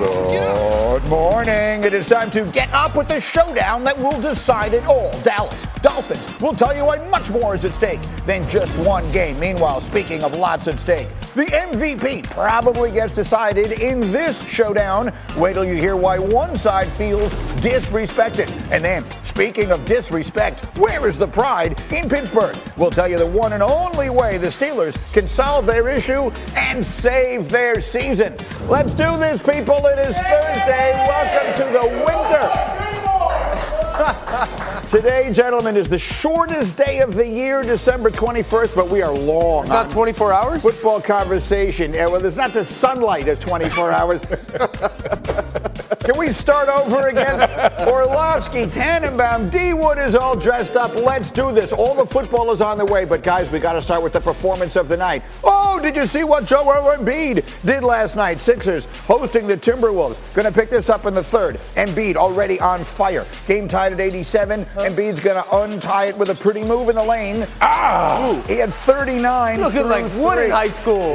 Good morning. It is time to get up with the showdown that will decide it all. Dallas Dolphins will tell you why much more is at stake than just one game. Meanwhile, speaking of lots at stake, the MVP probably gets decided in this showdown. Wait till you hear why one side feels disrespected. And then, speaking of disrespect, where is the pride in Pittsburgh? We'll tell you the one and only way the Steelers can solve their issue and save their season. Let's do this, people. It is Thursday. Welcome to the winter. Today, gentlemen, is the shortest day of the year, December 21st, but we are long. About 24 hours? Football conversation. Yeah, well, it's not the sunlight of 24 hours. Can we start over again? Orlovsky, Tannenbaum, D-Wood is all dressed up. Let's do this. All the football is on the way, but guys, we got to start with the performance of the night. Oh, did you see what Joe Embiid did last night? Sixers hosting the Timberwolves. Going to pick this up in the third. Embiid already on fire. Game tied at 87. Embiid's going to untie it with a pretty move in the lane. Ah! He had 39. Looking like Wood in high school.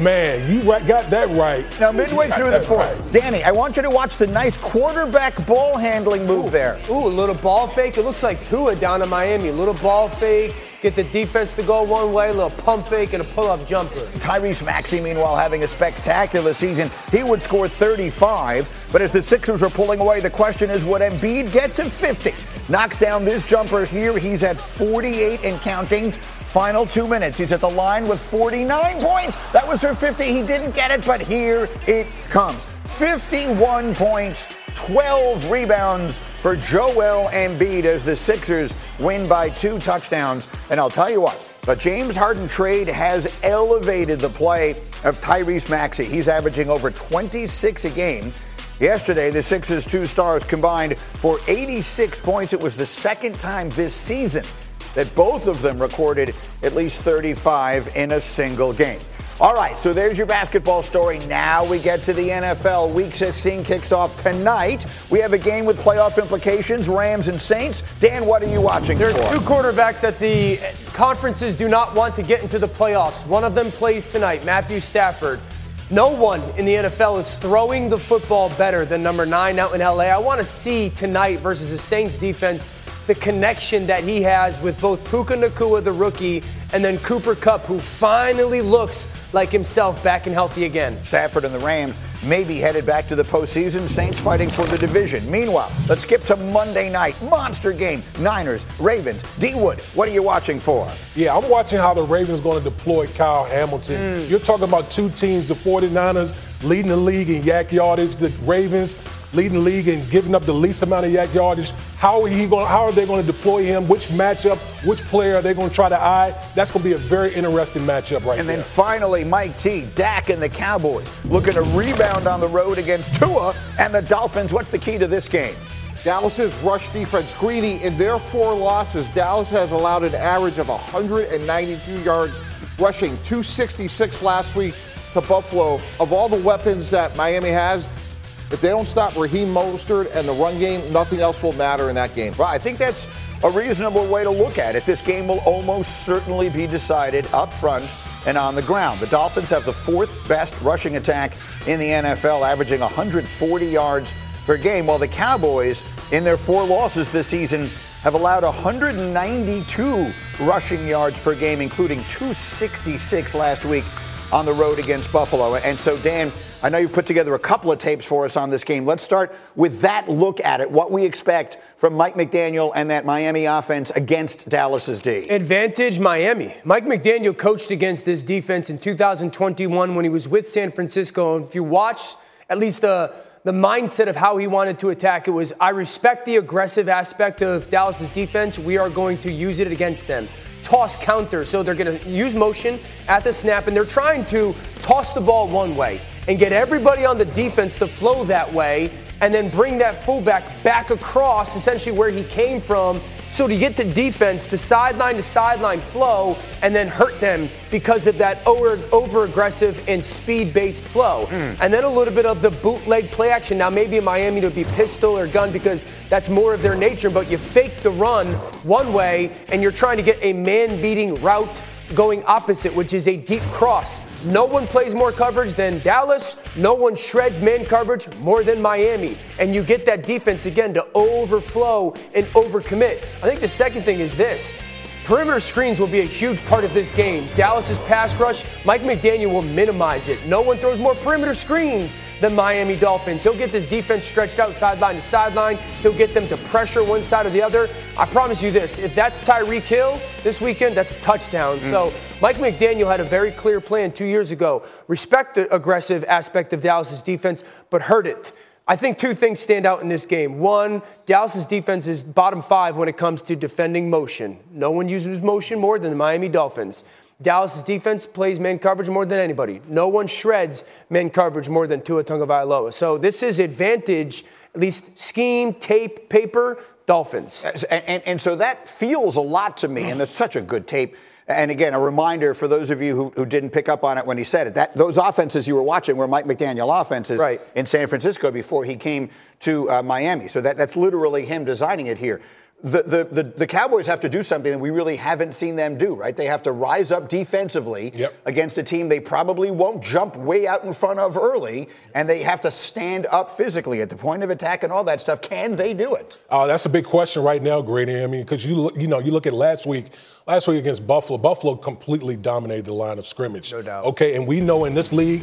Man, you got that right. Now, midway through the fourth, right. Danny, I want you to watch the nice quarterback ball handling move there. Ooh, a little ball fake. It looks like Tua down in Miami. A little ball fake. Get the defense to go one way, a little pump fake, and a pull-up jumper. Tyrese Maxey, meanwhile, having a spectacular season. He would score 35, but as the Sixers are pulling away, the question is, would Embiid get to 50? Knocks down this jumper here. He's at 48 and counting. Final 2 minutes. He's at the line with 49 points. That was for 50. He didn't get it, but here it comes. 51 points. 12 rebounds for Joel Embiid as the Sixers win by 2 touchdowns. And I'll tell you what, the James Harden trade has elevated the play of Tyrese Maxey. He's averaging over 26 a game. Yesterday, the Sixers' 2 stars combined for 86 points. It was the second time this season that both of them recorded at least 35 in a single game. All right, so there's your basketball story. Now we get to the NFL. Week 16 kicks off tonight. We have a game with playoff implications, Rams and Saints. Dan, what are you watching for? There are 2 quarterbacks that the conferences do not want to get into the playoffs. One of them plays tonight, Matthew Stafford. No one in the NFL is throwing the football better than number 9 out in L.A. I want to see tonight versus the Saints defense the connection that he has with both Puka Nacua, the rookie, and then Cooper Cup, who finally looks like himself, back and healthy again. Stafford and the Rams may be headed back to the postseason. Saints fighting for the division. Meanwhile, let's skip to Monday night. Monster game. Niners, Ravens. D-Wood, what are you watching for? Yeah, I'm watching how the Ravens going to deploy Kyle Hamilton. You're talking about 2 teams, the 49ers leading the league in yak yardage, the Ravens leading the league and giving up the least amount of yak yardage. How are they going to deploy him? Which matchup, which player are they going to try to eye? That's going to be a very interesting matchup right there. And then finally, Mike T, Dak and the Cowboys looking to rebound on the road against Tua and the Dolphins. What's the key to this game? Dallas's rush defense. Greeny, in their 4 losses, Dallas has allowed an average of 192 yards rushing, 266 last week to Buffalo. Of all the weapons that Miami has, if they don't stop Raheem Mostert and the run game, nothing else will matter in that game. Well, I think that's a reasonable way to look at it. This game will almost certainly be decided up front and on the ground. The Dolphins have the 4th best rushing attack in the NFL, averaging 140 yards per game, while the Cowboys, in their 4 losses this season, have allowed 192 rushing yards per game, including 266 last week on the road against Buffalo. And so, Dan, I know you've put together a couple of tapes for us on this game. Let's start with that look at it, what we expect from Mike McDaniel and that Miami offense against Dallas's D. Advantage Miami. Mike McDaniel coached against this defense in 2021 when he was with San Francisco. And if you watch at least the mindset of how he wanted to attack, it was, I respect the aggressive aspect of Dallas's defense. We are going to use it against them. Toss counter. So they're going to use motion at the snap, and they're trying to toss the ball one way and get everybody on the defense to flow that way and then bring that fullback back across essentially where he came from, so to get the defense to sideline flow and then hurt them because of that over-aggressive and speed-based flow. And then a little bit of the bootleg play action. Now, maybe in Miami it would be pistol or gun because that's more of their nature, but you fake the run one way and you're trying to get a man-beating route going opposite, which is a deep cross. No one plays more coverage than Dallas. No one shreds man coverage more than Miami. And you get that defense, again, to overflow and overcommit. I think the second thing is this. Perimeter screens will be a huge part of this game. Dallas's pass rush, Mike McDaniel will minimize it. No one throws more perimeter screens than Miami Dolphins. He'll get this defense stretched out sideline to sideline. He'll get them to pressure one side or the other. I promise you this, if that's Tyreek Hill this weekend, that's a touchdown. So Mike McDaniel had a very clear plan 2 years ago. Respect the aggressive aspect of Dallas's defense, but hurt it. I think two things stand out in this game. One, Dallas's defense is bottom five when it comes to defending motion. No one uses motion more than the Miami Dolphins. Dallas's defense plays man coverage more than anybody. No one shreds man coverage more than Tua Tagovailoa. So this is advantage, at least scheme, tape, paper, Dolphins. And so that feels a lot to me, and that's such a good tape. And again, a reminder for those of you who didn't pick up on it when he said it, that those offenses you were watching were Mike McDaniel offenses in San Francisco before he came to Miami. So that's literally him designing it here. The Cowboys have to do something that we really haven't seen them do, right? They have to rise up defensively against a team they probably won't jump way out in front of early, and they have to stand up physically at the point of attack and all that stuff. Can they do it? That's a big question right now, Grady. I mean, because you look at last week against Buffalo. Buffalo completely dominated the line of scrimmage. No doubt. Okay, and we know in this league,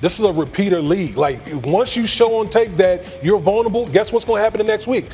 this is a repeater league. Like, once you show on tape that you're vulnerable, guess what's going to happen the next week?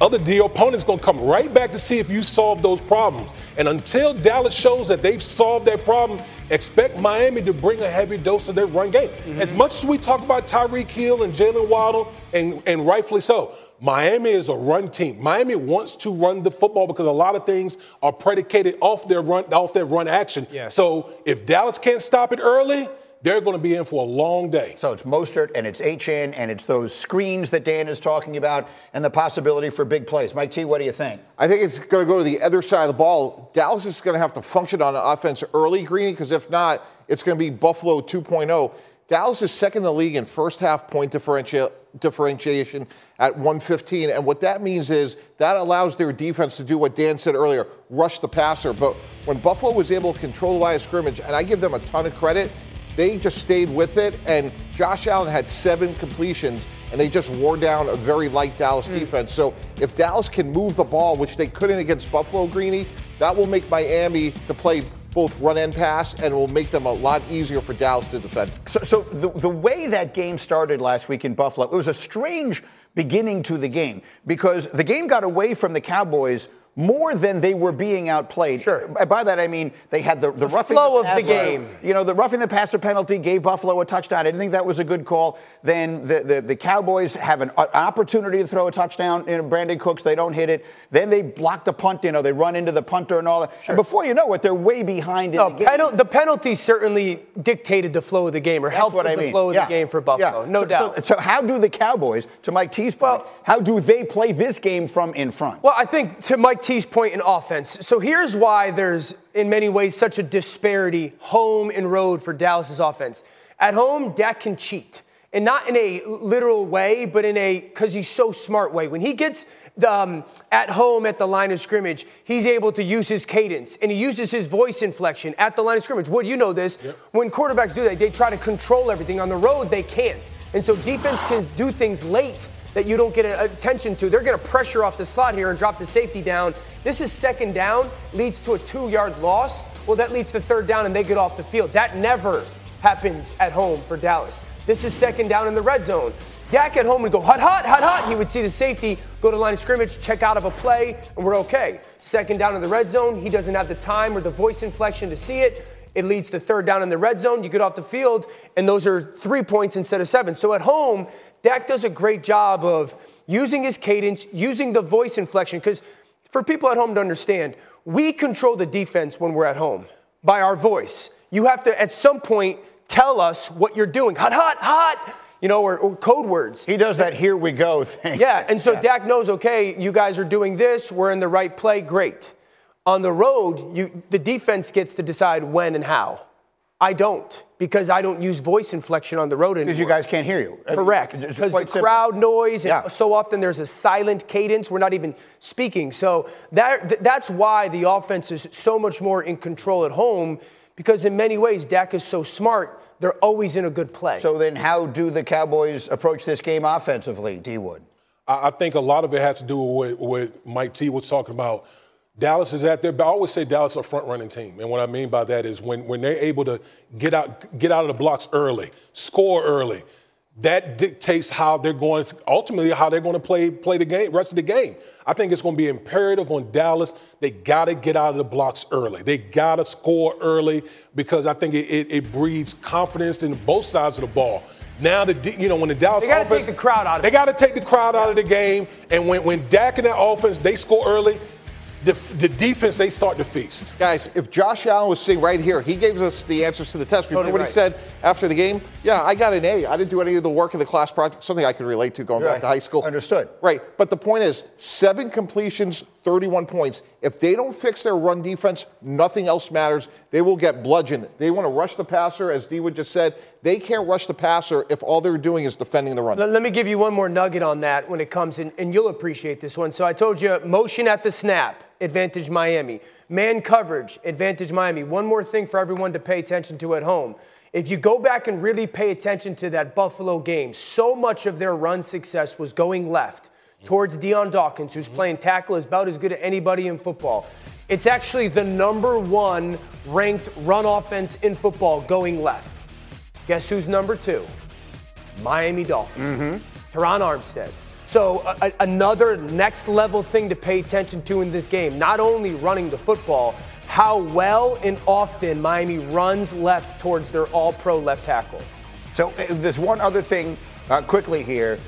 The opponent's going to come right back to see if you solve those problems. And until Dallas shows that they've solved that problem, expect Miami to bring a heavy dose of their run game. Mm-hmm. As much as we talk about Tyreek Hill and Jalen Waddle, and rightfully so, Miami is a run team. Miami wants to run the football because a lot of things are predicated off their run action. Yeah. So if Dallas can't stop it early, they're going to be in for a long day. So it's Mostert and it's HN and it's those screens that Dan is talking about and the possibility for big plays. Mike T, what do you think? I think it's going to go to the other side of the ball. Dallas is going to have to function on the offense early, Greeny, because if not, it's going to be Buffalo 2.0. Dallas is second in the league in first-half point differentiation at 115, and what that means is that allows their defense to do what Dan said earlier, rush the passer. But when Buffalo was able to control the line of scrimmage, and I give them a ton of credit, they just stayed with it, and Josh Allen had 7 completions, and they just wore down a very light Dallas defense. So if Dallas can move the ball, which they couldn't against Buffalo, Greeny, that will make Miami to play both run and pass, and will make them a lot easier for Dallas to defend. So the way that game started last week in Buffalo, it was a strange beginning to the game, because the game got away from the Cowboys more than they were being outplayed. Sure. By that I mean they had the roughing the passer, of the game. You know, the roughing the passer penalty gave Buffalo a touchdown. I didn't think that was a good call. Then the Cowboys have an opportunity to throw a touchdown in Brandon Cooks. They don't hit it. Then they block the punt. You know, they run into the punter and all that. Sure. And before you know it, they're way behind in the game. The penalty certainly dictated the flow of the game, or helped with the flow of the game for Buffalo. Yeah. No doubt. So how do the Cowboys, to Mike T's point, how do they play this game from in front? Well, I think to Mike T's point in offense. So here's why there's, in many ways, such a disparity home and road for Dallas's offense. At home, Dak can cheat. And not in a literal way, but in a, because he's so smart way. When he gets at home at the line of scrimmage, he's able to use his cadence, and he uses his voice inflection at the line of scrimmage. Wood, you know this. Yep. When quarterbacks do that, they try to control everything. On the road, they can't. And so defense can do things late that you don't get attention to. They're going to pressure off the slot here and drop the safety down. This is second down, leads to a 2-yard loss. Well, that leads to third down, and they get off the field. That never happens at home for Dallas. This is second down in the red zone. Dak at home would go hot. He would see the safety, go to line of scrimmage, check out of a play, and we're okay. Second down in the red zone. He doesn't have the time or the voice inflection to see it. It leads to third down in the red zone. You get off the field, and those are 3 points instead of 7. So at home, Dak does a great job of using his cadence, using the voice inflection, because for people at home to understand, we control the defense when we're at home by our voice. You have to, at some point, tell us what you're doing. Hot. You know, or code words. He does that here we go thing. Yeah, and so Dak knows, okay, you guys are doing this. We're in the right play. Great. On the road, the defense gets to decide when and how. I don't, because I don't use voice inflection on the road anymore. Because you guys can't hear you. Correct. Because the crowd noise, and so often there's a silent cadence. We're not even speaking. So that's why the offense is so much more in control at home, because in many ways Dak is so smart, they're always in a good play. So then how do the Cowboys approach this game offensively, D-Wood? I think a lot of it has to do with what Mike T was talking about. Dallas is at their best. I always say Dallas is a front-running team. And what I mean by that is when they're able to get out of the blocks early, score early, that dictates how they're going – ultimately how they're going to play the game, rest of the game. I think it's going to be imperative on Dallas. They got to get out of the blocks early. They got to score early, because I think it breeds confidence in both sides of the ball. Now, when the Dallas offense – they got to take the crowd out of it. They got to take the crowd out of the game. And when Dak and that offense, they score early – The defense, they start to feast. Guys, if Josh Allen was sitting right here, he gave us the answers to the test. Remember what he said after the game? Yeah, I got an A. I didn't do any of the work in the class project, something I could relate to going back to high school. Understood. Right, but the point is, 7 completions, 31 points. If they don't fix their run defense, nothing else matters. They will get bludgeoned. They want to rush the passer, as D Wood just said. They can't rush the passer if all they're doing is defending the run. Let me give you one more nugget on that when it comes in, and you'll appreciate this one. So I told you, motion at the snap, advantage Miami. Man coverage, advantage Miami. One more thing for everyone to pay attention to at home. If you go back and really pay attention to that Buffalo game, so much of their run success was going left towards Deion Dawkins, who's playing tackle, is about as good as anybody in football. It's actually the #1 ranked run offense in football going left. Guess who's #2? Miami Dolphins. Terron Armstead. So another next level thing to pay attention to in this game. Not only running the football, how well and often Miami runs left towards their all-pro left tackle. So there's one other thing quickly here.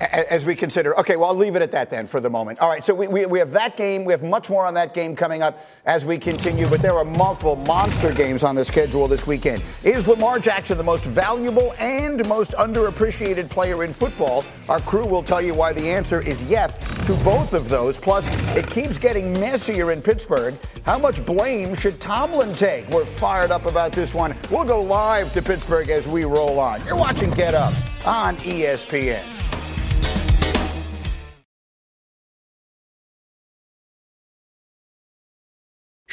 As we consider, okay, well, I'll leave it at that then for the moment. All right, so we have that game. We have much more on that game coming up as we continue, but there are multiple monster games on the schedule this weekend. Is Lamar Jackson the most valuable and most underappreciated player in football? Our crew will tell you why the answer is yes to both of those. Plus, it keeps getting messier in Pittsburgh. How much blame should Tomlin take? We're fired up about this one. We'll go live to Pittsburgh as we roll on. You're watching Get Up on ESPN.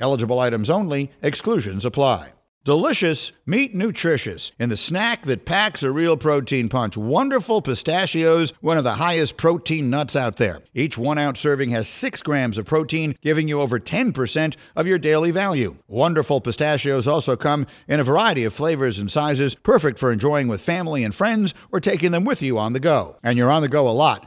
Eligible items only. Exclusions apply. Delicious, meat nutritious, in the snack that packs a real protein punch. Wonderful Pistachios, one of the highest protein nuts out there. Each 1-ounce serving has 6 grams of protein, giving you over 10% of your daily value. Wonderful Pistachios also come in a variety of flavors and sizes, perfect for enjoying with family and friends or taking them with you on the go. And you're on the go a lot,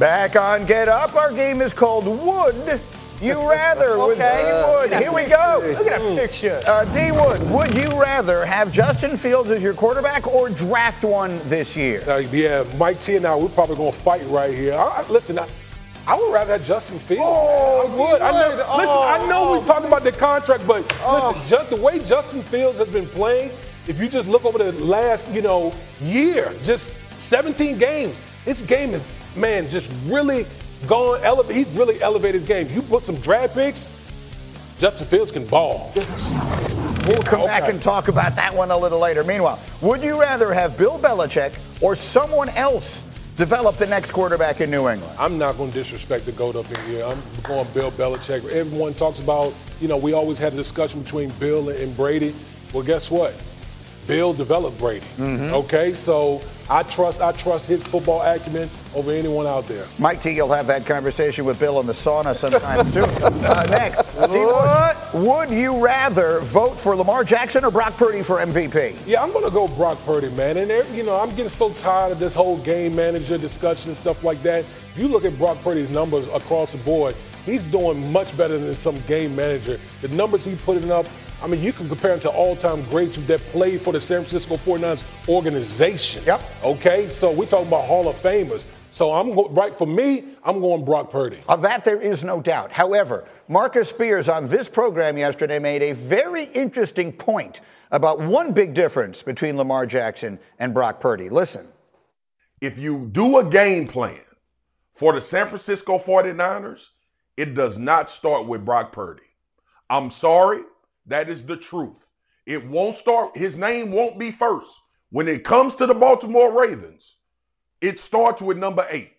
Back on Get Up, our game is called Would You Rather with D. Wood. Here we go. Look at that picture. D. Wood, would you rather have Justin Fields as your quarterback or draft one this year? Yeah, Mike T and I, we're probably going to fight right here. Listen, I would rather have Justin Fields. Oh, I would. I know we're talking about the contract, but listen, the way Justin Fields has been playing, if you just look over the last, year, just 17 games, this game is, just really gone. He's really elevated his game. You put some draft picks, Justin Fields can ball. We'll come back and talk about that one a little later. Meanwhile, would you rather have Bill Belichick or someone else develop the next quarterback in New England? I'm not going to disrespect the GOAT up in here. I'm going Bill Belichick. Everyone talks about, we always had a discussion between Bill and Brady. Well, guess what? Bill developed Brady. Mm-hmm. Okay, so I trust his football acumen over anyone out there. Mike T, you'll have that conversation with Bill in the sauna sometime soon. Next, would you rather vote for Lamar Jackson or Brock Purdy for MVP? Yeah, I'm going to go Brock Purdy, man. And, I'm getting so tired of this whole game manager discussion and stuff like that. If you look at Brock Purdy's numbers across the board, he's doing much better than some game manager. The numbers he's putting up, you can compare him to all-time greats that played for the San Francisco 49ers organization. Yep. Okay, so we're talking about Hall of Famers. So I'm going Brock Purdy. Of that, there is no doubt. However, Marcus Spears on this program yesterday made a very interesting point about one big difference between Lamar Jackson and Brock Purdy. Listen. If you do a game plan for the San Francisco 49ers, it does not start with Brock Purdy. I'm sorry. That is the truth. It won't start. His name won't be first. When it comes to the Baltimore Ravens, it starts with number 8.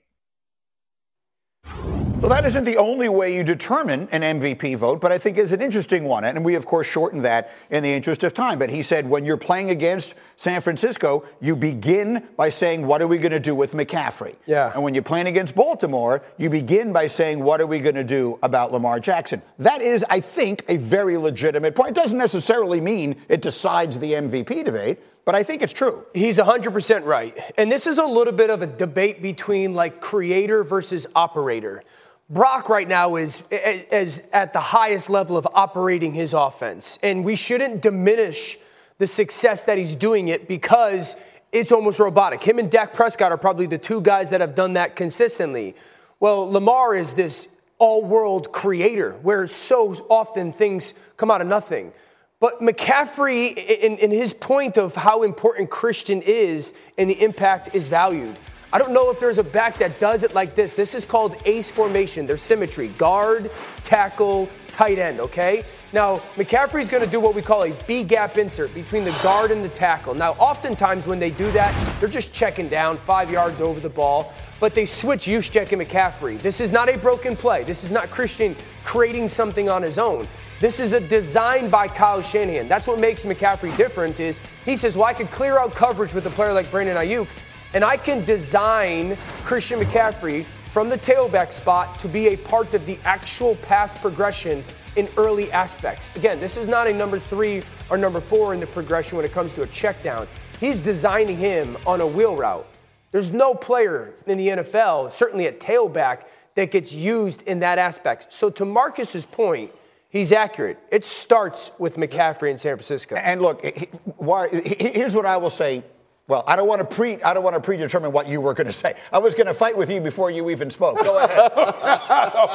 Well, that isn't the only way you determine an MVP vote, but I think it's an interesting one. And we, of course, shortened that in the interest of time. But he said when you're playing against San Francisco, you begin by saying, what are we going to do with McCaffrey? Yeah. And when you're playing against Baltimore, you begin by saying, what are we going to do about Lamar Jackson? That is, I think, a very legitimate point. It doesn't necessarily mean it decides the MVP debate. But I think it's true. He's 100% right. And this is a little bit of a debate between, creator versus operator. Brock right now is at the highest level of operating his offense. And we shouldn't diminish the success that he's doing it because it's almost robotic. Him and Dak Prescott are probably the two guys that have done that consistently. Well, Lamar is this all-world creator where so often things come out of nothing. But McCaffrey, in his point of how important Christian is and the impact is valued, I don't know if there's a back that does it like this. This is called ace formation. There's symmetry. Guard, tackle, tight end, okay? Now, McCaffrey's going to do what we call a B-gap insert between the guard and the tackle. Now, oftentimes when they do that, they're just checking down 5 yards over the ball. But they switch Juszczyk and McCaffrey. This is not a broken play. This is not Christian creating something on his own. This is a design by Kyle Shanahan. That's what makes McCaffrey different is he says, I could clear out coverage with a player like Brandon Ayuk, and I can design Christian McCaffrey from the tailback spot to be a part of the actual pass progression in early aspects. Again, this is not a number 3 or number 4 in the progression when it comes to a check down. He's designing him on a wheel route. There's no player in the NFL, certainly at tailback, that gets used in that aspect. So to Marcus's point, he's accurate. It starts with McCaffrey in San Francisco. And look, here's what I will say. Well, I don't want to predetermine what you were going to say. I was going to fight with you before you even spoke. Go ahead.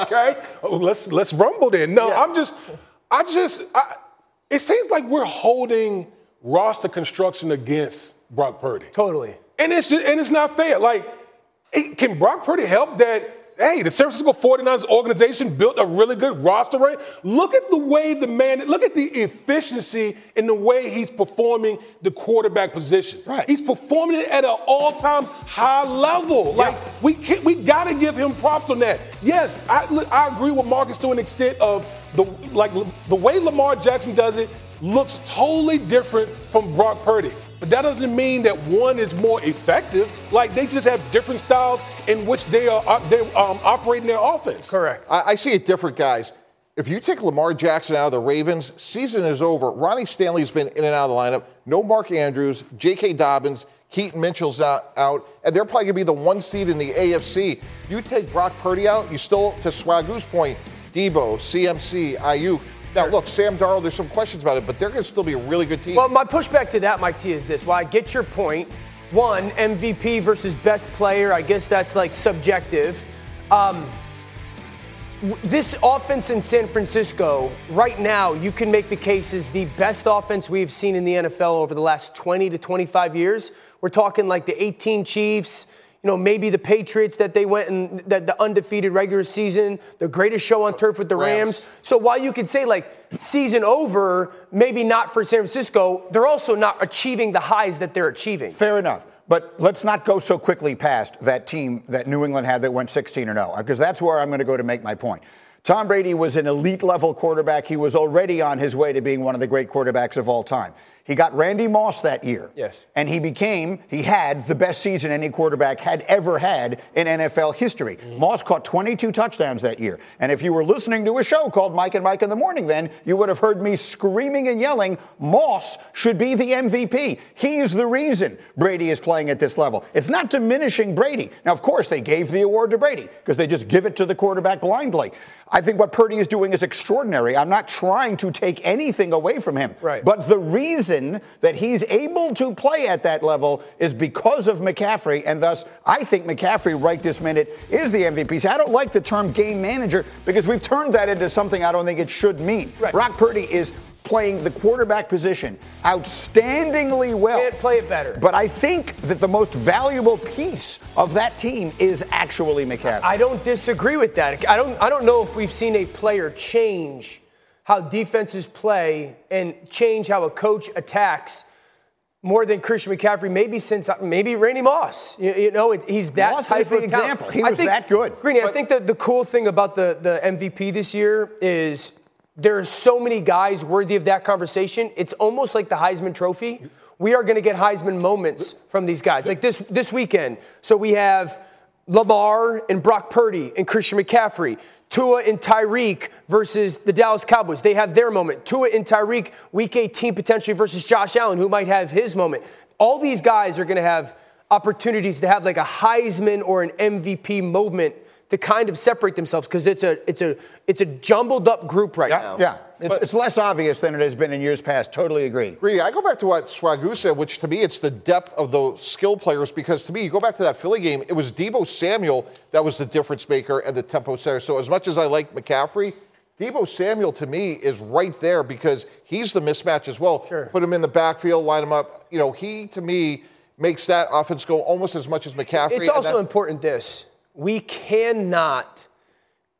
Okay. Oh, let's rumble then. No, yeah. It seems like we're holding roster construction against Brock Purdy. Totally. And it's not fair. Can Brock Purdy help that, hey, the San Francisco 49ers organization built a really good roster, right? Look at the efficiency in the way he's performing the quarterback position. Right. He's performing it at an all-time high level. Yeah. We got to give him props on that. Yes, I agree with Marcus to an extent of the way Lamar Jackson does it looks totally different from Brock Purdy. But that doesn't mean that one is more effective. Like, they just have different styles in which they are operating their offense. Correct. I see it different, guys. If you take Lamar Jackson out of the Ravens, season is over. Ronnie Stanley's been in and out of the lineup. No Mark Andrews, J.K. Dobbins, Keaton Mitchell's out, and they're probably going to be the one seed in the AFC. You take Brock Purdy out, you still, to Swagu's point, Deebo, CMC, Ayuk. Now, look, Sam Darnold, there's some questions about it, but they're going to still be a really good team. Well, my pushback to that, Mike T, is this. Well, I get your point. One, MVP versus best player, I guess that's, like, subjective. This offense in San Francisco, right now, you can make the case is the best offense we've seen in the NFL over the last 20 to 25 years. We're talking like the 18 Chiefs, you know, maybe the Patriots that they went and that the undefeated regular season, the greatest show on turf with the Rams. So while you could say like season over, maybe not for San Francisco, they're also not achieving the highs that they're achieving. Fair enough. But let's not go so quickly past that team that New England had that went 16-0, because that's where I'm going to go to make my point. Tom Brady was an elite-level quarterback. He was already on his way to being one of the great quarterbacks of all time. He got Randy Moss that year. Yes. And he had the best season any quarterback had ever had in NFL history. Mm-hmm. Moss caught 22 touchdowns that year. And if you were listening to a show called Mike and Mike in the Morning then, you would have heard me screaming and yelling, Moss should be the MVP. He is the reason Brady is playing at this level. It's not diminishing Brady. Now, of course, they gave the award to Brady because they just give it to the quarterback blindly. I think what Purdy is doing is extraordinary. I'm not trying to take anything away from him. Right. But the reason that he's able to play at that level is because of McCaffrey, and thus I think McCaffrey right this minute is the MVP. See, I don't like the term game manager because we've turned that into something I don't think it should mean. Right. Brock Purdy is playing the quarterback position outstandingly well. Can't play it better. But I think that the most valuable piece of that team is actually McCaffrey. I don't disagree with that. I don't know if we've seen a player change how defenses play and change how a coach attacks more than Christian McCaffrey, maybe Randy Moss. You know, he's that Moss type is the of example. Talent. He was that good. Greeny, I think that the cool thing about the MVP this year is there are so many guys worthy of that conversation. It's almost like the Heisman Trophy. We are going to get Heisman moments from these guys, like this weekend. So we have Lamar and Brock Purdy and Christian McCaffrey, Tua and Tyreek versus the Dallas Cowboys. They have their moment. Tua and Tyreek, Week 18 potentially versus Josh Allen, who might have his moment. All these guys are going to have opportunities to have like a Heisman or an MVP moment to kind of separate themselves because it's a jumbled up group right now. Yeah, it's less obvious than it has been in years past. Totally agree. I go back to what Swagu said, which to me it's the depth of the skill players because to me you go back to that Philly game, it was Deebo Samuel that was the difference maker and the tempo setter. So as much as I like McCaffrey, Deebo Samuel to me is right there because he's the mismatch as well. Sure. Put him in the backfield, line him up. You know, he to me makes that offense go almost as much as McCaffrey. It's also important this. We cannot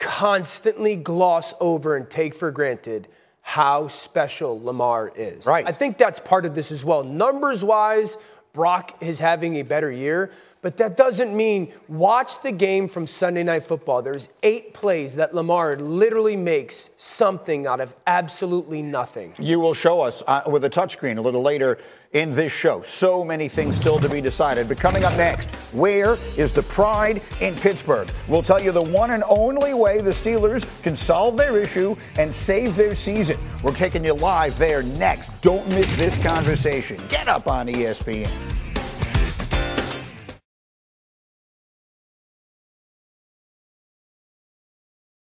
constantly gloss over and take for granted how special Lamar is. Right. I think that's part of this as well. Numbers-wise, Brock is having a better year, but that doesn't mean watch the game from Sunday Night Football. There's 8 plays that Lamar literally makes something out of absolutely nothing. You will show us with a touchscreen a little later in this show. So many things still to be decided. But coming up next, where is the pride in Pittsburgh? We'll tell you the one and only way the Steelers can solve their issue and save their season. We're taking you live there next. Don't miss this conversation. Get up on ESPN.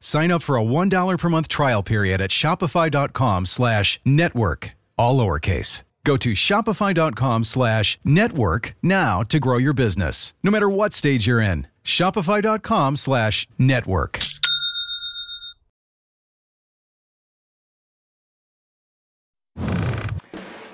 Sign up for a $1 per month trial period at shopify.com/network, all lowercase. Go to shopify.com/network now to grow your business. No matter what stage you're in, shopify.com/network.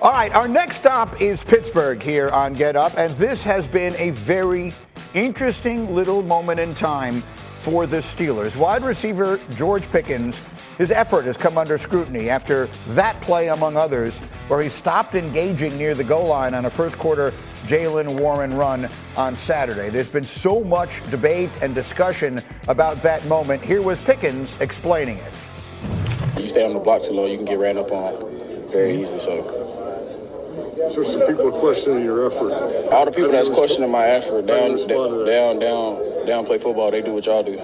All right, our next stop is Pittsburgh here on Get Up, and this has been a very interesting little moment in time for the Steelers. Wide receiver George Pickens, his effort has come under scrutiny after that play, among others, where he stopped engaging near the goal line on a first-quarter Jalen Warren run on Saturday. There's been so much debate and discussion about that moment. Here was Pickens explaining it. You stay on the block too low, you can get ran up on very easily, so... So some people are questioning your effort. All the people that's questioning my effort, down, play football, they do what y'all do.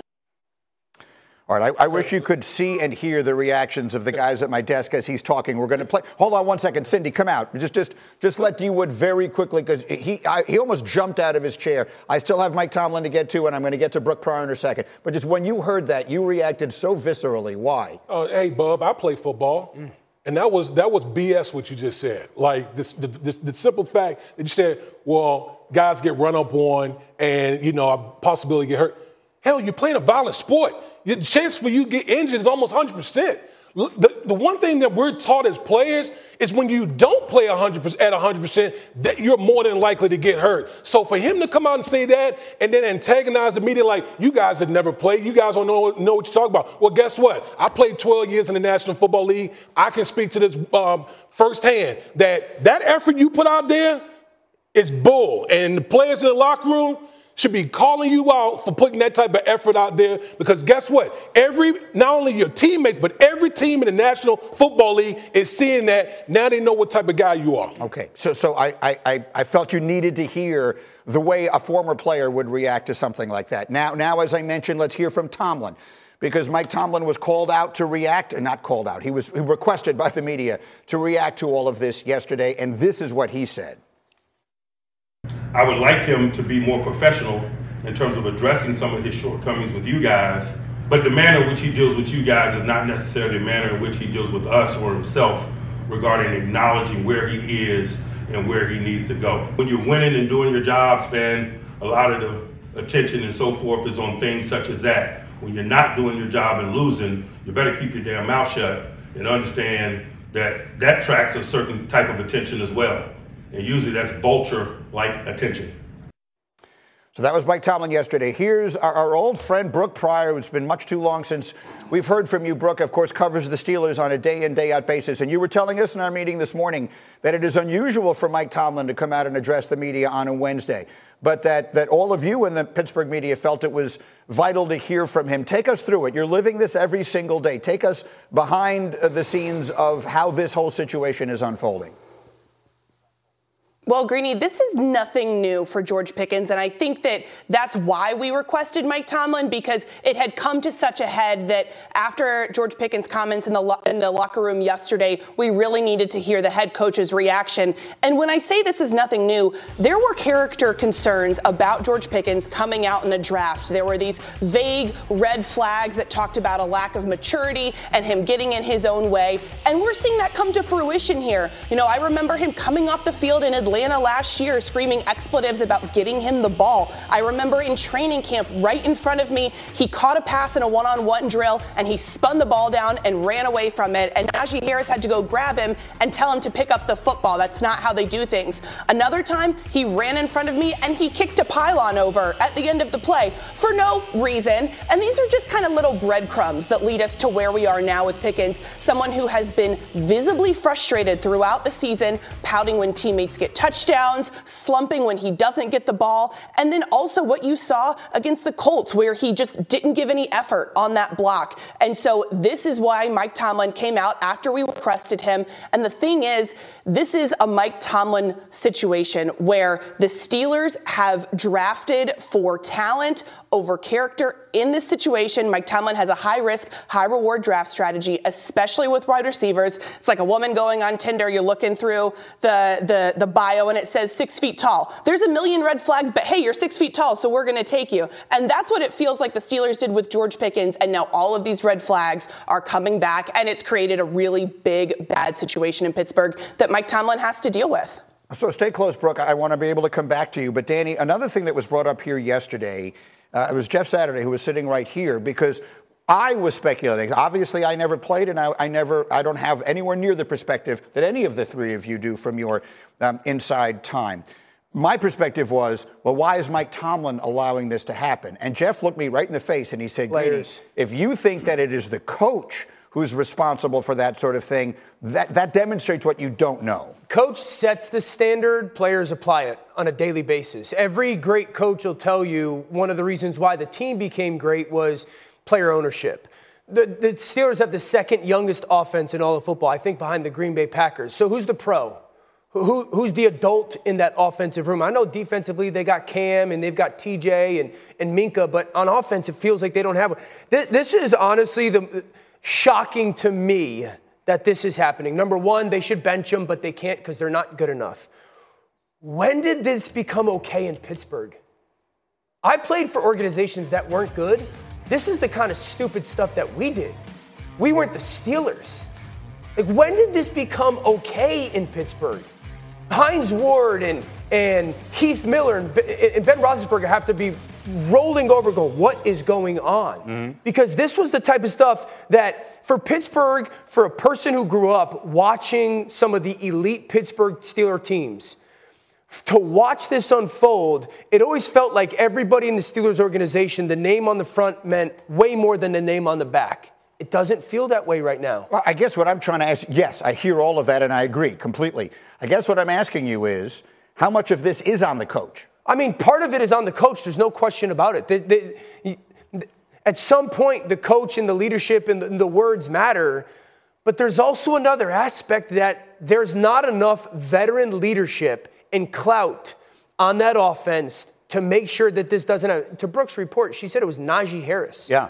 All right, I wish you could see and hear the reactions of the guys at my desk as he's talking. We're going to play. Hold on one second. Cindy, come out. Just let D-Wood very quickly, because he almost jumped out of his chair. I still have Mike Tomlin to get to, and I'm going to get to Brooke Pryor in a second. But just when you heard that, you reacted so viscerally. Why? Oh, hey, bub, I play football. Mm. And that was BS what you just said. Like the simple fact that you said, well, guys get run up on and, you know, a possibility get hurt. Hell, you're playing a violent sport. The chance for you to get injured is almost 100%. The one thing that we're taught as players is when you don't play 100%, that you're more than likely to get hurt. So for him to come out and say that and then antagonize the media like, you guys have never played, you guys don't know what you're talking about. Well, guess what? I played 12 years in the National Football League. I can speak to this firsthand, that effort you put out there is bull. And the players in the locker room should be calling you out for putting that type of effort out there, because guess what? Not only your teammates, but every team in the National Football League is seeing that. Now they know what type of guy you are. Okay, so I felt you needed to hear the way a former player would react to something like that. Now, as I mentioned, let's hear from Tomlin, because Mike Tomlin was called out to react, not called out, he was requested by the media to react to all of this yesterday, and this is what he said. I would like him to be more professional in terms of addressing some of his shortcomings with you guys, but the manner in which he deals with you guys is not necessarily the manner in which he deals with us or himself regarding acknowledging where he is and where he needs to go. When you're winning and doing your jobs, man, a lot of the attention and so forth is on things such as that. When you're not doing your job and losing, you better keep your damn mouth shut and understand that that tracks a certain type of attention as well. And usually that's vulture-like attention. So that was Mike Tomlin yesterday. Here's our old friend, Brooke Pryor. It's been much too long since we've heard from you. Brooke, of course, covers the Steelers on a day-in, day-out basis. And you were telling us in our meeting this morning that it is unusual for Mike Tomlin to come out and address the media on a Wednesday, but that all of you in the Pittsburgh media felt it was vital to hear from him. Take us through it. You're living this every single day. Take us behind the scenes of how this whole situation is unfolding. Well, Greeny, this is nothing new for George Pickens, and I think that's why we requested Mike Tomlin, because it had come to such a head that after George Pickens' comments in the locker room yesterday, we really needed to hear the head coach's reaction. And when I say this is nothing new, there were character concerns about George Pickens coming out in the draft. There were these vague red flags that talked about a lack of maturity and him getting in his own way, and we're seeing that come to fruition here. You know, I remember him coming off the field in Atlanta last year screaming expletives about getting him the ball. I remember in training camp right in front of me, he caught a pass in a one-on-one drill and he spun the ball down and ran away from it. And Najee Harris had to go grab him and tell him to pick up the football. That's not how they do things. Another time, he ran in front of me and he kicked a pylon over at the end of the play for no reason. And these are just kind of little breadcrumbs that lead us to where we are now with Pickens, someone who has been visibly frustrated throughout the season, pouting when teammates get touchdowns, slumping when he doesn't get the ball, and then also what you saw against the Colts where he just didn't give any effort on that block. And so this is why Mike Tomlin came out after we requested him. And the thing is, this is a Mike Tomlin situation where the Steelers have drafted for talent over character in this situation. Mike Tomlin has a high-risk, high-reward draft strategy, especially with wide receivers. It's like a woman going on Tinder. You're looking through the bio, and it says 6 feet tall. There's a million red flags, but, hey, you're 6 feet tall, so we're going to take you. And that's what it feels like the Steelers did with George Pickens, and now all of these red flags are coming back, and it's created a really big, bad situation in Pittsburgh that Mike Tomlin has to deal with. So stay close, Brooke. I want to be able to come back to you. But, Danny, another thing that was brought up here yesterday, it was Jeff Saturday who was sitting right here, because I was speculating. Obviously, I never played, and I don't have anywhere near the perspective that any of the three of you do from your inside time. My perspective was, well, why is Mike Tomlin allowing this to happen? And Jeff looked me right in the face, and he said, Grady, if you think that it is the coach who's responsible for that sort of thing, that demonstrates what you don't know. Coach sets the standard, players apply it on a daily basis. Every great coach will tell you one of the reasons why the team became great was player ownership. The Steelers have the second youngest offense in all of football, I think behind the Green Bay Packers. So who's the pro? Who's the adult in that offensive room? I know defensively they got Cam and they've got TJ and Minka, but on offense it feels like they don't have one. This is honestly shocking to me that this is happening. Number one, they should bench them, but they can't because they're not good enough. When did this become okay in Pittsburgh? I played for organizations that weren't good. This is the kind of stupid stuff that we did. We weren't the Steelers. Like, when did this become okay in Pittsburgh? Hines Ward and Keith Miller and Ben Roethlisberger have to be rolling over going, what is going on? Mm-hmm. Because this was the type of stuff that for Pittsburgh, for a person who grew up watching some of the elite Pittsburgh Steeler teams, to watch this unfold, it always felt like everybody in the Steelers organization, the name on the front meant way more than the name on the back. It doesn't feel that way right now. Well, I guess what I'm trying to ask, yes, I hear all of that and I agree completely. I guess what I'm asking you is, how much of this is on the coach? I mean, part of it is on the coach. There's no question about it. At some point, the coach and the leadership and the words matter. But there's also another aspect that there's not enough veteran leadership and clout on that offense to make sure that this doesn't happen. To Brooke's report, she said it was Najee Harris. Yeah.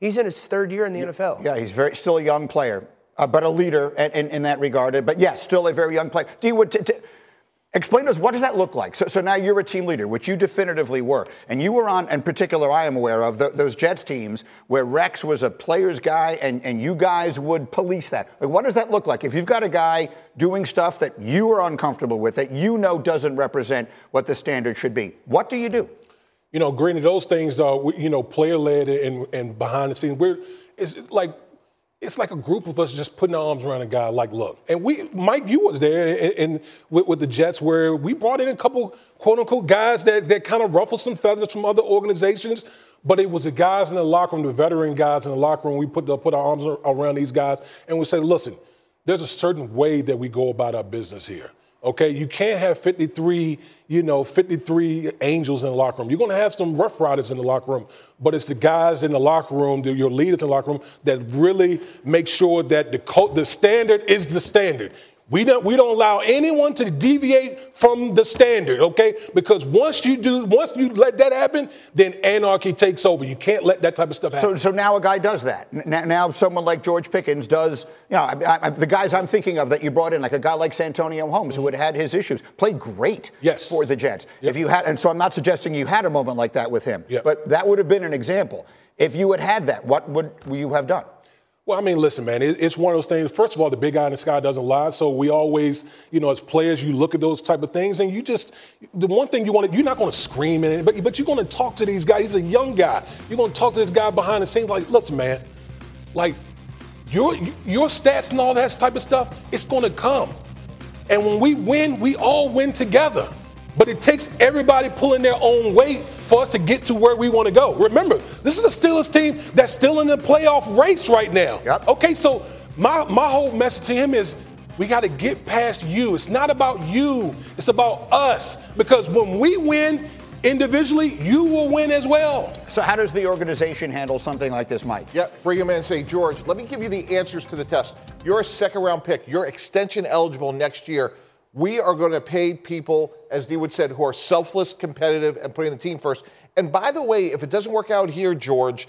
He's in his third year in the NFL. Yeah, he's still a young player, but a leader in that regard. But, yes, still a very young player. Do you explain to us, what does that look like? So now you're a team leader, which you definitively were. And you were on, in particular, I am aware of, those Jets teams where Rex was a player's guy and you guys would police that. Like, what does that look like? If you've got a guy doing stuff that you are uncomfortable with, that you know doesn't represent what the standard should be, what do you do? You know, Grady, those things are, you know, player-led and behind the scenes. It's like a group of us just putting our arms around a guy like, look. And Mike, you was there and with the Jets where we brought in a couple, quote-unquote, guys that kind of ruffled some feathers from other organizations. But it was the guys in the locker room, the veteran guys in the locker room, we put our arms around these guys and we said, listen, there's a certain way that we go about our business here. Okay, you can't have 53 angels in the locker room. You're going to have some rough riders in the locker room, but it's the guys in the locker room, your leaders in the locker room, that really make sure that the standard is the standard. We don't allow anyone to deviate from the standard, okay? Because once you let that happen, then anarchy takes over. You can't let that type of stuff happen. So now a guy does that. Now someone like George Pickens does, you know, the guys I'm thinking of that you brought in, like a guy like Santonio Holmes, who had his issues, played great for the Jets. Yep. So I'm not suggesting you had a moment like that with him, but that would have been an example. If you had had that, what would you have done? Well, I mean, listen, man, it's one of those things. First of all, the big eye in the sky doesn't lie. So we always, you know, as players, you look at those type of things and the one thing you're not going to scream at it, but you're going to talk to these guys. He's a young guy. You're going to talk to this guy behind the scenes like, listen, man, like your stats and all that type of stuff, it's going to come. And when we win, we all win together. But it takes everybody pulling their own weight for us to get to where we want to go. Remember, this is a Steelers team that's still in the playoff race right now. Yep. Okay, so my whole message to him is we got to get past you. It's not about you. It's about us. Because when we win individually, you will win as well. So how does the organization handle something like this, Mike? Yep, bring him in and say, George, let me give you the answers to the test. You're a second-round pick. You're extension eligible next year. We are going to pay people, as D. Wood said, who are selfless, competitive, and putting the team first. And by the way, if it doesn't work out here, George,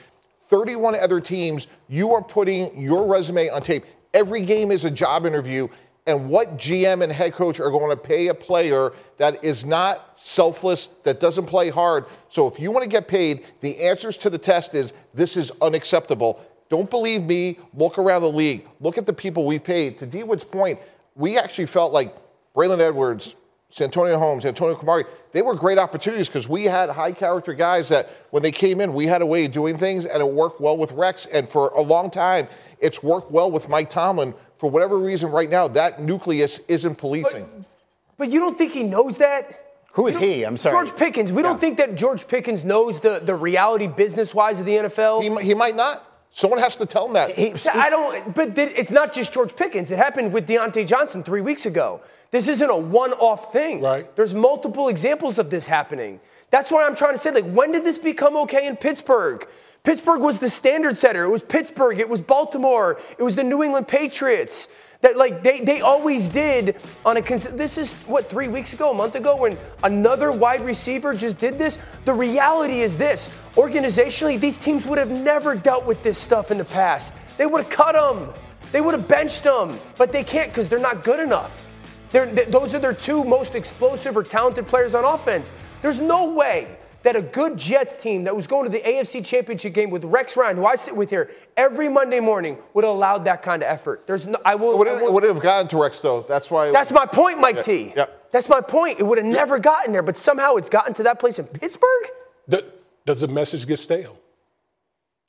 31 other teams, you are putting your resume on tape. Every game is a job interview. And what GM and head coach are going to pay a player that is not selfless, that doesn't play hard? So if you want to get paid, the answers to the test is this is unacceptable. Don't believe me. Look around the league. Look at the people we've paid. To D. Wood's point, we actually felt like Braylon Edwards, Santonio Holmes, Antonio Camari, they were great opportunities because we had high-character guys that when they came in, we had a way of doing things, and it worked well with Rex. And for a long time, it's worked well with Mike Tomlin. For whatever reason right now, that nucleus isn't policing. But you don't think he knows that? Who is he? I'm sorry. George Pickens. We don't think that George Pickens knows the reality business-wise of the NFL. He might not. Someone has to tell him that. But it's not just George Pickens. It happened with Deontay Johnson 3 weeks ago. This isn't a one-off thing. Right. There's multiple examples of this happening. That's why I'm trying to say, like, when did this become okay in Pittsburgh? Pittsburgh was the standard setter. It was Pittsburgh. It was Baltimore. It was the New England Patriots. That, like, they always did on a this is, what, 3 weeks ago, a month ago, when another wide receiver just did this? The reality is this. Organizationally, these teams would have never dealt with this stuff in the past. They would have cut them. They would have benched them. But they can't because they're not good enough. Those are their two most explosive or talented players on offense. There's no way that a good Jets team that was going to the AFC Championship game with Rex Ryan, who I sit with here every Monday morning, would have allowed that kind of effort. It would have gotten to Rex, though. That's my point, Mike T. Yeah. That's my point. It would have never gotten there, but somehow it's gotten to that place in Pittsburgh? Does the message get stale?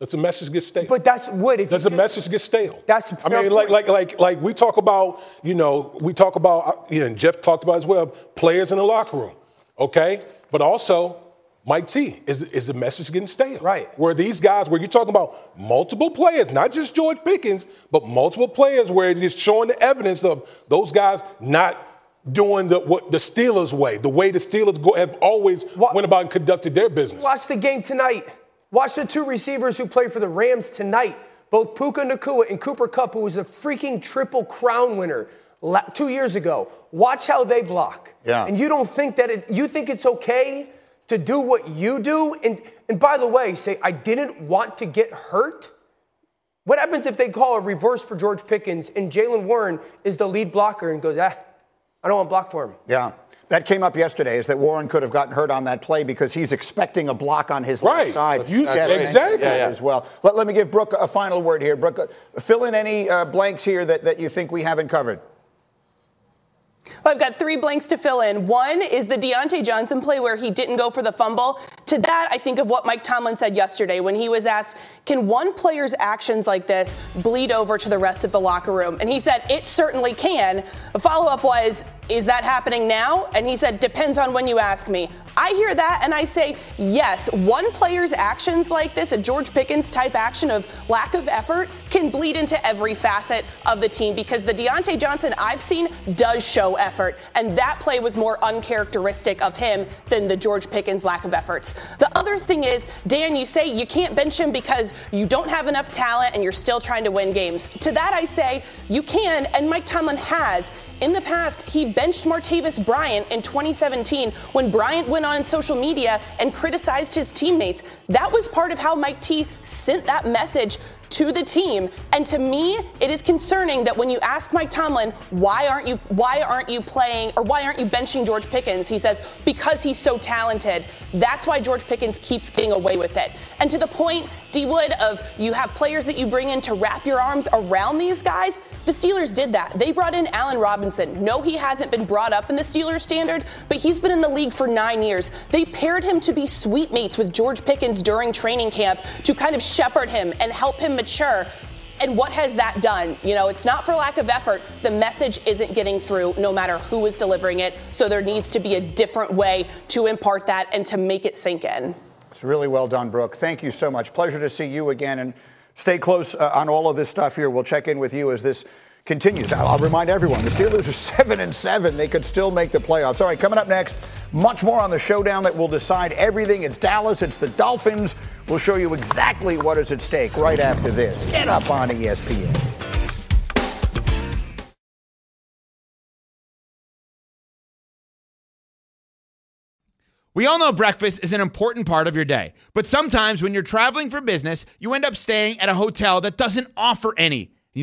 Does the message get stale? But that's what if. Does the message get stale? That's. I mean, like we talk about, and Jeff talked about as well, players in the locker room, okay? But also, Mike T, is the message getting stale? Right. Where these guys, where you're talking about multiple players, not just George Pickens, but multiple players where it is showing the evidence of those guys not doing the Steelers way, the way the Steelers have always went about and conducted their business. Watch the game tonight. Watch the two receivers who play for the Rams tonight, both Puka Nacua and Cooper Cup, who was a freaking triple crown winner 2 years ago. Watch how they block. Yeah. And you don't think that you think it's okay to do what you do, and by the way, say, I didn't want to get hurt? What happens if they call a reverse for George Pickens and Jalen Warren is the lead blocker and goes, I don't want to block for him? Yeah, that came up yesterday, is that Warren could have gotten hurt on that play because he's expecting a block on his left side. Exactly. As well. Let me give Brooke a final word here. Brooke, fill in any blanks here that you think we haven't covered. Well, I've got three blanks to fill in. One is the Deontay Johnson play where he didn't go for the fumble. To that, I think of what Mike Tomlin said yesterday when he was asked, can one player's actions like this bleed over to the rest of the locker room? And he said, it certainly can. A follow-up was, is that happening now? And he said, depends on when you ask me. I hear that and I say, yes, one player's actions like this, a George Pickens type action of lack of effort, can bleed into every facet of the team because the Deontay Johnson I've seen does show effort. And that play was more uncharacteristic of him than the George Pickens lack of efforts. The other thing is, Dan, you say you can't bench him because you don't have enough talent and you're still trying to win games. To that I say, you can, and Mike Tomlin has. In the past, he benched Martavis Bryant in 2017 when Bryant went on social media and criticized his teammates. That was part of how Mike T sent that message to the team. And to me, it is concerning that when you ask Mike Tomlin, why aren't you playing or why aren't you benching George Pickens? He says, because he's so talented. That's why George Pickens keeps getting away with it. And to the point, D. Wood, of you have players that you bring in to wrap your arms around these guys. The Steelers did that. They brought in Allen Robinson. No, he hasn't been brought up in the Steelers standard, but he's been in the league for 9 years. They paired him to be sweetmates with George Pickens during training camp to kind of shepherd him and help him mature. And what has that done? You know, it's not for lack of effort. The message isn't getting through no matter who is delivering it. So there needs to be a different way to impart that and to make it sink in. It's really well done, Brooke. Thank you so much. Pleasure to see you again. And stay close on all of this stuff here. We'll check in with you as this continues. I'll remind everyone, the Steelers are 7-7. They could still make the playoffs. All right, coming up next, much more on the showdown that will decide everything. It's Dallas. It's the Dolphins. We'll show you exactly what is at stake right after this. Get up on ESPN. We all know breakfast is an important part of your day, but sometimes when you're traveling for business, you end up staying at a hotel that doesn't offer any. You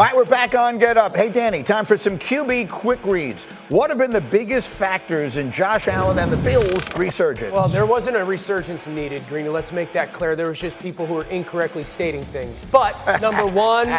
All right, we're back on Get Up. Hey, Danny, time for some QB quick reads. What have been the biggest factors in Josh Allen and the Bills' resurgence? Well, there wasn't a resurgence needed, Greeny. Let's make that clear. There was just people who were incorrectly stating things. But, number one,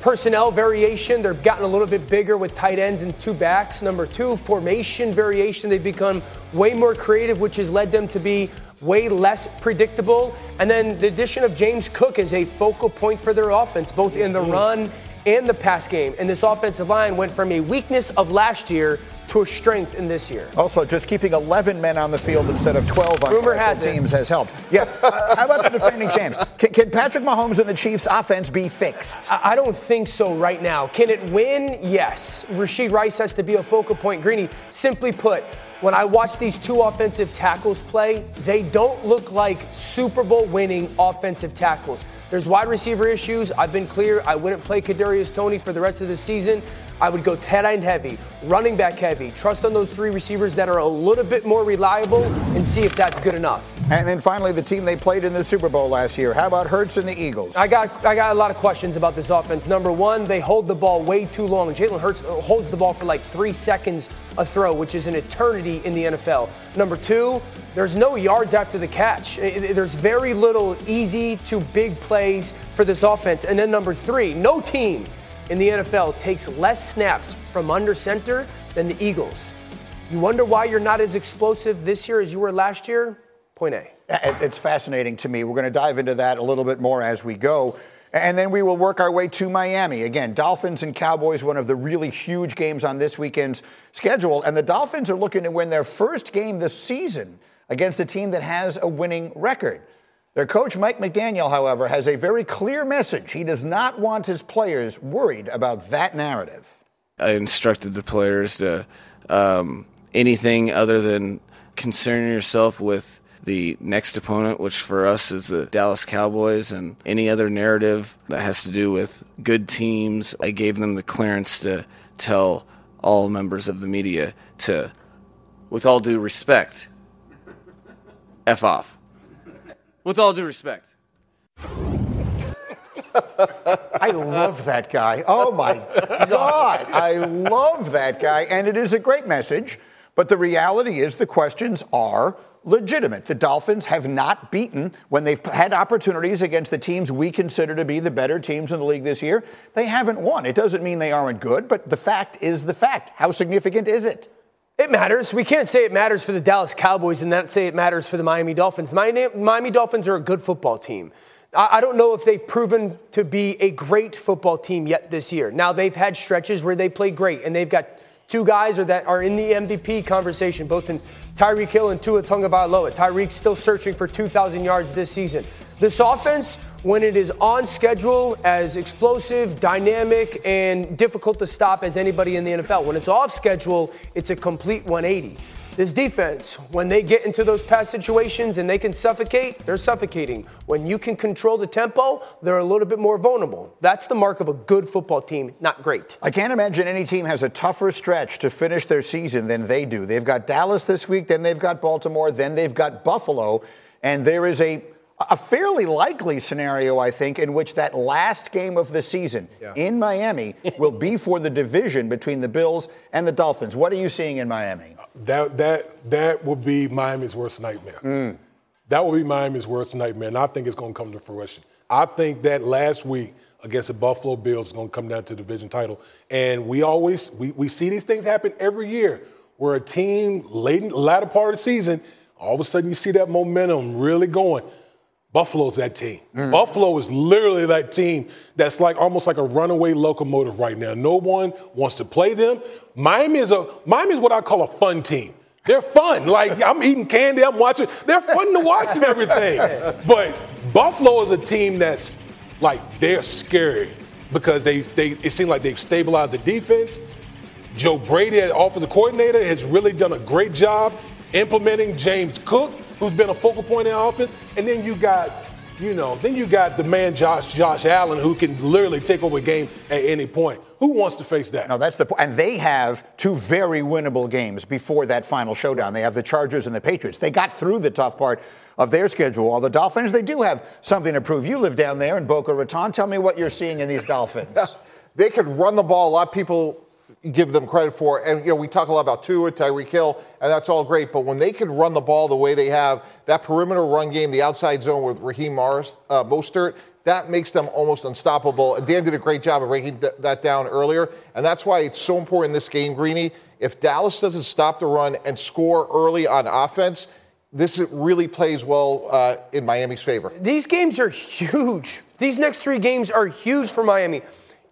personnel variation. They've gotten a little bit bigger with tight ends and two backs. Number two, formation variation. They've become way more creative, which has led them to be way less predictable. And then the addition of James Cook is a focal point for their offense, both in the run and the pass game. And this offensive line went from a weakness of last year to a strength in this year. Also, just keeping 11 men on the field instead of 12 on special teams has helped. Yes. How about the defending champs? Can Patrick Mahomes and the Chiefs' offense be fixed? I don't think so right now. Can it win? Yes. Rashid Rice has to be a focal point. Greeny, simply put, when I watch these two offensive tackles play, they don't look like Super Bowl-winning offensive tackles. There's wide receiver issues. I've been clear. I wouldn't play Kadarius Toney for the rest of the season. I would go tight end heavy, running back heavy, trust on those three receivers that are a little bit more reliable and see if that's good enough. And then finally, the team they played in the Super Bowl last year. How about Hurts and the Eagles? I got a lot of questions about this offense. Number one, they hold the ball way too long. Jalen Hurts holds the ball for like 3 seconds a throw, which is an eternity in the NFL. Number two, there's no yards after the catch. There's very little easy to big plays for this offense. And then number three, no team in the NFL takes less snaps from under center than the Eagles. You wonder why you're not as explosive this year as you were last year? Point A. It's fascinating to me. We're going to dive into that a little bit more as we go. And then we will work our way to Miami. Again, Dolphins and Cowboys, one of the really huge games on this weekend's schedule. And the Dolphins are looking to win their first game this season against a team that has a winning record. Their coach, Mike McDaniel, however, has a very clear message. He does not want his players worried about that narrative. I instructed the players to anything other than concern yourself with the next opponent, which for us is the Dallas Cowboys, and any other narrative that has to do with good teams. I gave them the clearance to tell all members of the media to, with all due respect, F off. With all due respect. I love that guy. Oh, my God. I love that guy. And it is a great message. But the reality is the questions are legitimate. The Dolphins have not beaten when they've had opportunities against the teams we consider to be the better teams in the league this year. They haven't won. It doesn't mean they aren't good, but the fact is the fact. How significant is it? It matters. We can't say it matters for the Dallas Cowboys and not say it matters for the Miami Dolphins. Miami Dolphins are a good football team. I don't know if they've proven to be a great football team yet this year. Now, they've had stretches where they play great, and they've got two guys that are in the MVP conversation, both in Tyreek Hill and Tua Tagovailoa. Tyreek's still searching for 2,000 yards this season. This offense, when it is on schedule, as explosive, dynamic, and difficult to stop as anybody in the NFL. When it's off schedule, it's a complete 180. This defense, when they get into those pass situations and they can suffocate, they're suffocating. When you can control the tempo, they're a little bit more vulnerable. That's the mark of a good football team, not great. I can't imagine any team has a tougher stretch to finish their season than they do. They've got Dallas this week, then they've got Baltimore, then they've got Buffalo, and there is a fairly likely scenario, I think, in which that last game of the season in Miami will be for the division between the Bills and the Dolphins. What are you seeing in Miami? That would be Miami's worst nightmare. That would be Miami's worst nightmare, and I think it's going to come to fruition. I think that last week against the Buffalo Bills is going to come down to the division title. And we always we see these things happen every year where a team late in the latter part of the season, all of a sudden you see that momentum really going. Buffalo's that team. Buffalo is literally that team that's like almost like a runaway locomotive right now. No one wants to play them. Miami is what I call a fun team. They're fun. Like I'm eating candy, I'm watching. They're fun to watch and everything. But Buffalo is a team that's like they're scary because they it seems like they've stabilized the defense. Joe Brady, as offensive coordinator, has really done a great job implementing James Cook, who's been a focal point in the offense. And then you got, you know, then you got the man Josh Allen, who can literally take over a game at any point. Who wants to face that? No, that's the point. And they have two very winnable games before that final showdown. They have the Chargers and the Patriots. They got through the tough part of their schedule. All the Dolphins, they do have something to prove. You live down there in Boca Raton. Tell me what you're seeing in these Dolphins. They could run the ball. A lot of people give them credit for. And, you know, we talk a lot about Tua, Tyreek Hill, and that's all great. But when they can run the ball the way they have, that perimeter run game, the outside zone with Raheem Mostert, that makes them almost unstoppable. And Dan did a great job of breaking that down earlier. And that's why it's so important in this game, Greeny. If Dallas doesn't stop the run and score early on offense, this really plays well in Miami's favor. These games are huge. These next three games are huge for Miami.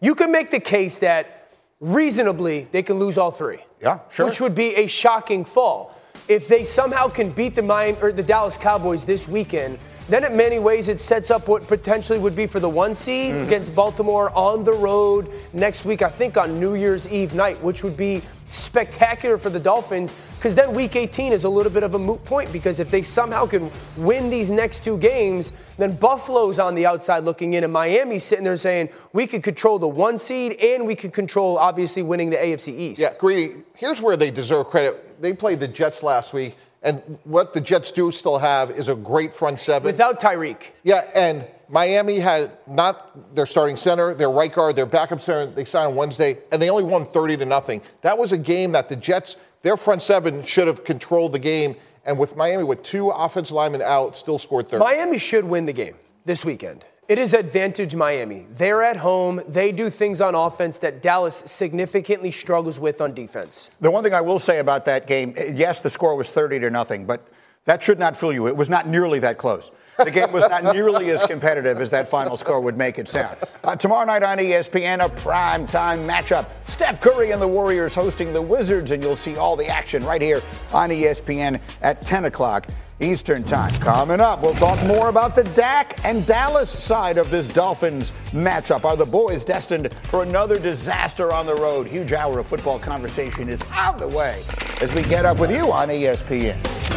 You can make the case that reasonably they can lose all three. Yeah, sure. Which would be a shocking fall. If they somehow can beat the Dallas Cowboys this weekend, then in many ways it sets up what potentially would be for the one seed against Baltimore on the road next week, I think on New Year's Eve night, which would be spectacular for the Dolphins because then Week 18 is a little bit of a moot point because if they somehow can win these next two games, then Buffalo's on the outside looking in and Miami's sitting there saying we could control the one seed and we could control, obviously, winning the AFC East. Yeah, Greedy, here's where they deserve credit. They played the Jets last week. And what the Jets do still have is a great front seven. Without Tyreek. Yeah, and Miami had not their starting center, their right guard, their backup center. They signed on Wednesday, and they only won 30-0. That was a game that the Jets, their front seven, should have controlled the game. And with Miami, with two offensive linemen out, still scored 30. Miami should win the game this weekend. It is advantage Miami. They're at home. They do things on offense that Dallas significantly struggles with on defense. The one thing I will say about that game, yes, the score was 30-0, but that should not fool you. It was not nearly that close. The game was not nearly as competitive as that final score would make it sound. Tomorrow night on ESPN, a primetime matchup. Steph Curry and the Warriors hosting the Wizards, and you'll see all the action right here on ESPN at 10 o'clock Eastern Time. Coming up, we'll talk more about the Dak and Dallas side of this Dolphins matchup. Are the boys destined for another disaster on the road? Huge hour of football conversation is on the way as we get up with you on ESPN.